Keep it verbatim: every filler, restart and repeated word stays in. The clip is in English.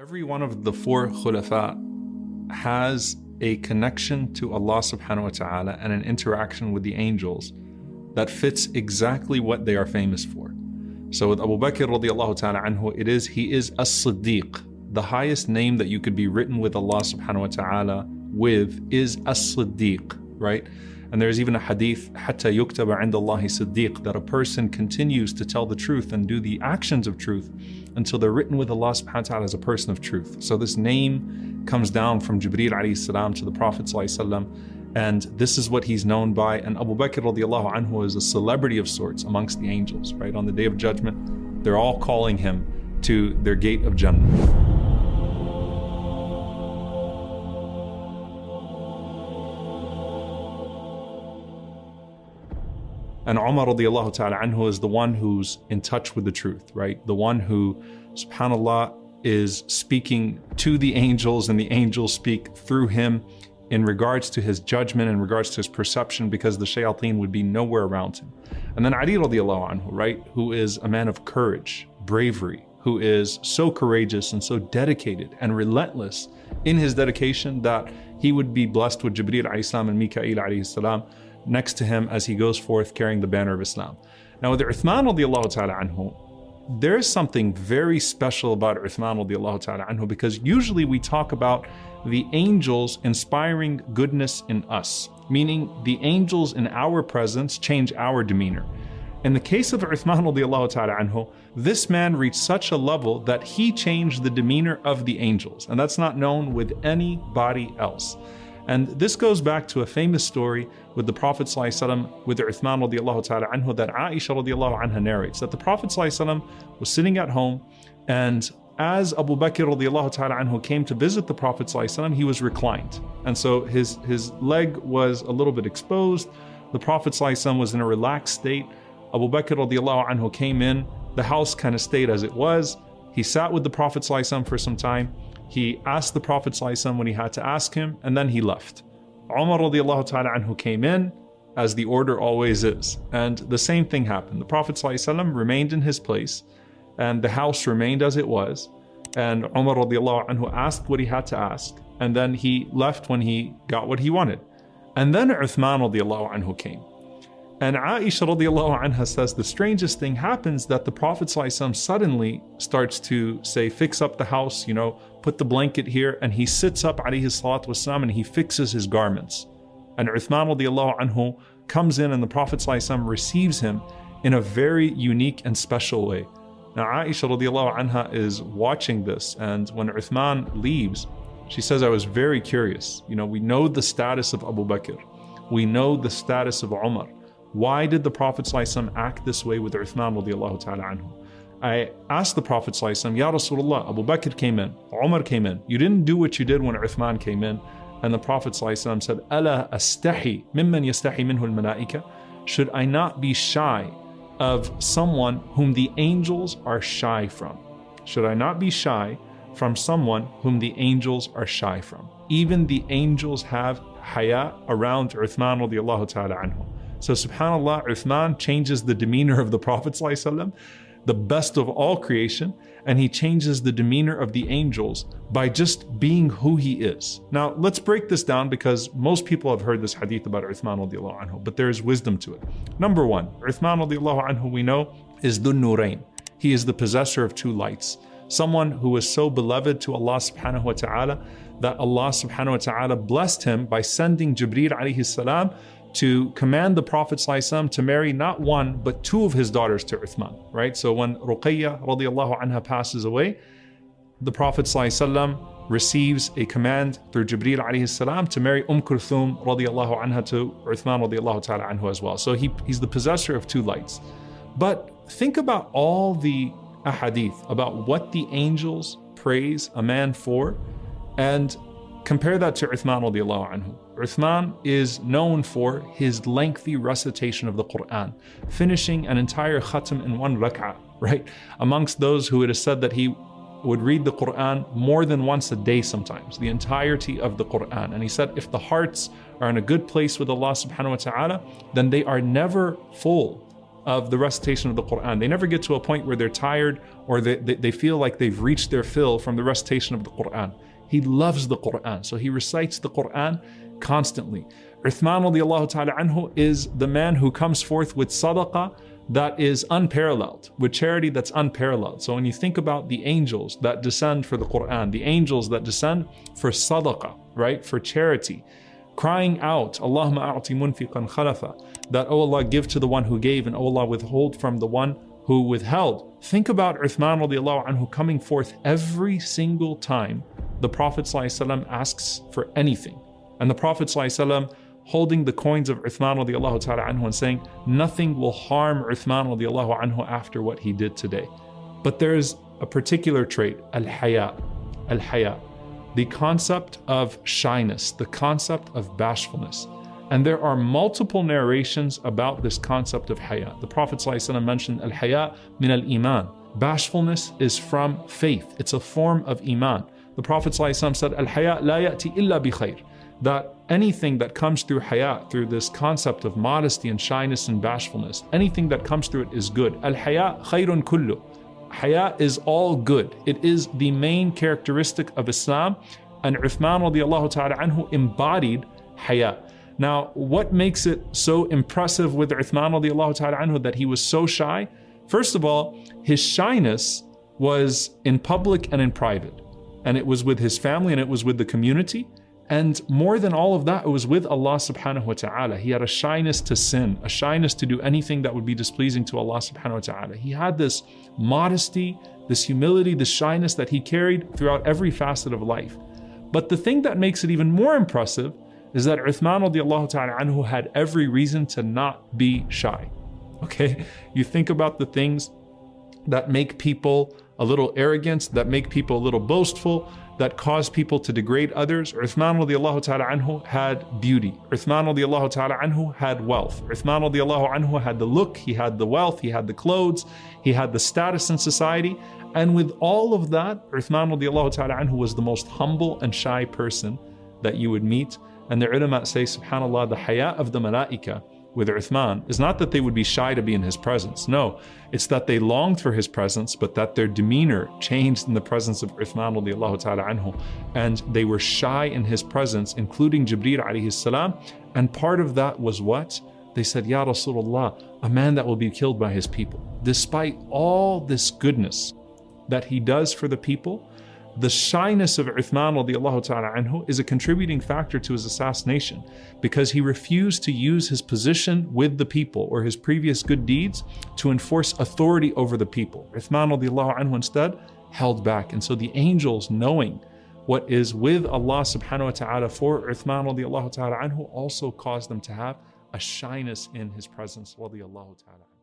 Every one of the four khulafa has a connection to Allah subhanahu wa ta'ala and an interaction with the angels that fits exactly what they are famous for. So with Abu Bakr radiallahu ta'ala anhu, it is, he is as-Siddiq. The highest name that you could be written with Allah subhanahu wa ta'ala with is as-Siddiq, right? And there's even a hadith, حَتَّى يُكْتَبَ عِنْدَ اللَّهِ صِدِّيقٌ, that a person continues to tell the truth and do the actions of truth until they're written with Allah subhanahu wa ta'ala as a person of truth. So this name comes down from Jibreel alayhi salam to the Prophet sallallahu alayhi wasallam, and this is what he's known by. And Abu Bakr radiallahu anhu is a celebrity of sorts amongst the angels, right? On the Day of Judgment, they're all calling him to their gate of Jannah. And Umar radiallahu ta'ala anhu is the one who's in touch with the truth, right? The one who, subhanAllah, is speaking to the angels and the angels speak through him in regards to his judgment, in regards to his perception, because the shayateen would be nowhere around him. And then Ali radiallahu anhu, right? Who is a man of courage, bravery, who is so courageous and so dedicated and relentless in his dedication that he would be blessed with Jibreel alayhi salam and Mikail alayhi salam next to him as he goes forth carrying the banner of Islam. Now with Uthman radiallahu ta'ala anhu, there is something very special about Uthman radiallahu ta'ala anhu, because usually we talk about the angels inspiring goodness in us, meaning the angels in our presence change our demeanor. In the case of Uthman radiallahu ta'ala anhu, this man reached such a level that he changed the demeanor of the angels, and that's not known with anybody else. And this goes back to a famous story with the Prophet ﷺ, with Uthman radiallahu ta'ala anhu, that Aisha radiallahu anha narrates, that the Prophet ﷺ was sitting at home, and as Abu Bakr radiallahu ta'ala anhu came to visit the Prophet ﷺ, he was reclined. And so his, his leg was a little bit exposed. The Prophet ﷺ was in a relaxed state. Abu Bakr radiallahu anhu came in. The house kind of stayed as it was. He sat with the Prophet ﷺ for some time. He asked the Prophet ﷺ when he had to ask him, and then he left. Umar radiallahu ta'ala anhu came in, as the order always is, and the same thing happened. The Prophet ﷺ remained in his place, and the house remained as it was, and Umar radiallahu anhu asked what he had to ask, and then he left when he got what he wanted. And then Uthman radiallahu anhu came. And Aisha radiallahu anha says the strangest thing happens, that the Prophet ﷺ suddenly starts to say, fix up the house, you know, put the blanket here. And he sits up alayhi salatu wasalam, and he fixes his garments. And Uthman radiallahu anhu comes in, and the Prophet ﷺ receives him in a very unique and special way. Now Aisha radiallahu anha is watching this, and when Uthman leaves, she says, I was very curious. You know, we know the status of Abu Bakr. We know the status of Umar. Why did the Prophet ﷺ act this way with Uthman radiallahu ta'ala anhu? I asked the Prophet ﷺ, Ya Rasulullah, Abu Bakr came in, Umar came in. You didn't do what you did when Uthman came in. And the Prophet ﷺ said, Ala astahi mimman yastahi minhu al-malaika. Should I not be shy of someone whom the angels are shy from? Should I not be shy from someone whom the angels are shy from? Even the angels have haya around Uthman radiallahu ta'ala anhu. So subhanAllah, Uthman changes the demeanor of the Prophet ﷺ, the best of all creation, and he changes the demeanor of the angels by just being who he is. Now let's break this down, because most people have heard this hadith about Uthman radiallahu anhu, but there is wisdom to it. Number one, Uthman radiallahu anhu, we know, is Dhun Nurayn. He is the possessor of two lights. Someone who was so beloved to Allah subhanahu wa ta'ala that Allah subhanahu wa ta'ala blessed him by sending Jibreel alayhi salam to command the Prophet ﷺ to marry not one, but two of his daughters to Uthman, right? So when Ruqayyah radiallahu anha passes away, the Prophet ﷺ receives a command through Jibreel alayhi salam to marry Umm Kulthum radiallahu anha to Uthman radiallahu ta'ala anhu as well. So he, he's the possessor of two lights. But think about all the ahadith about what the angels praise a man for, and compare that to Uthman radiallahu anhu. Uthman is known for his lengthy recitation of the Quran, finishing an entire khatam in one rak'ah, right? Amongst those who it is said that he would read the Quran more than once a day sometimes, the entirety of the Quran. And he said, if the hearts are in a good place with Allah subhanahu wa ta'ala, then they are never full of the recitation of the Quran. They never get to a point where they're tired or they, they, they feel like they've reached their fill from the recitation of the Quran. He loves the Quran, so he recites the Quran constantly. Uthman radiallahu ta'ala anhu is the man who comes forth with sadaqah that is unparalleled, with charity that's unparalleled. So when you think about the angels that descend for the Quran, the angels that descend for sadaqah, right, for charity, crying out, Allahumma a'ti munfiqan khalafa, that, oh Allah, give to the one who gave, and oh Allah, withhold from the one who withheld. Think about Uthman radiallahu anhu coming forth every single time the Prophet ﷺ asks for anything. And the Prophet ﷺ holding the coins of Uthman radiallahu ta'ala anhu and saying, nothing will harm Uthman radiallahu anhu after what he did today. But there is a particular trait, al-haya, al-haya, the concept of shyness, the concept of bashfulness. And there are multiple narrations about this concept of haya. The Prophet ﷺ mentioned al-haya min al-iman. Bashfulness is from faith. It's a form of iman. The Prophet ﷺ said, al-haya la ya'ti illa bi khair, that anything that comes through haya, through this concept of modesty and shyness and bashfulness, anything that comes through it is good. Al-haya khayrun kullu. Haya is all good. It is the main characteristic of Islam, and Uthman radiallahu ta'ala anhu embodied haya. Now, what makes it so impressive with Uthman radiallahu ta'ala anhu that he was so shy? First of all, his shyness was in public and in private, and it was with his family and it was with the community. And more than all of that, it was with Allah subhanahu wa ta'ala. He had a shyness to sin, a shyness to do anything that would be displeasing to Allah subhanahu wa ta'ala. He had this modesty, this humility, this shyness that he carried throughout every facet of life. But the thing that makes it even more impressive is that Uthman radiallahu ta'ala anhu had every reason to not be shy. Okay, you think about the things that make people a little arrogant, that make people a little boastful, that cause people to degrade others. Uthman radiallahu ta'ala anhu had beauty. Uthman radiallahu ta'ala anhu had wealth. Uthman radiallahu anhu had the look, he had the wealth, he had the clothes, he had the status in society. And with all of that, Uthman radiallahu ta'ala anhu was the most humble and shy person that you would meet. And the ulama say, subhanAllah, the haya of the malaika with Uthman is not that they would be shy to be in his presence. No, it's that they longed for his presence, but that their demeanor changed in the presence of Uthman radiallahu ta'ala anhu. And they were shy in his presence, including Jibreel alayhi salam. And part of that was what? They said, Ya Rasulullah, a man that will be killed by his people. Despite all this goodness that he does for the people, the shyness of Uthman radiallahu ta'ala anhu is a contributing factor to his assassination, because he refused to use his position with the people or his previous good deeds to enforce authority over the people. Uthman radiallahu anhu instead held back. And so the angels, knowing what is with Allah subhanahu wa ta'ala for Uthman radiallahu ta'ala anhu, also caused them to have a shyness in his presence radiallahu ta'ala.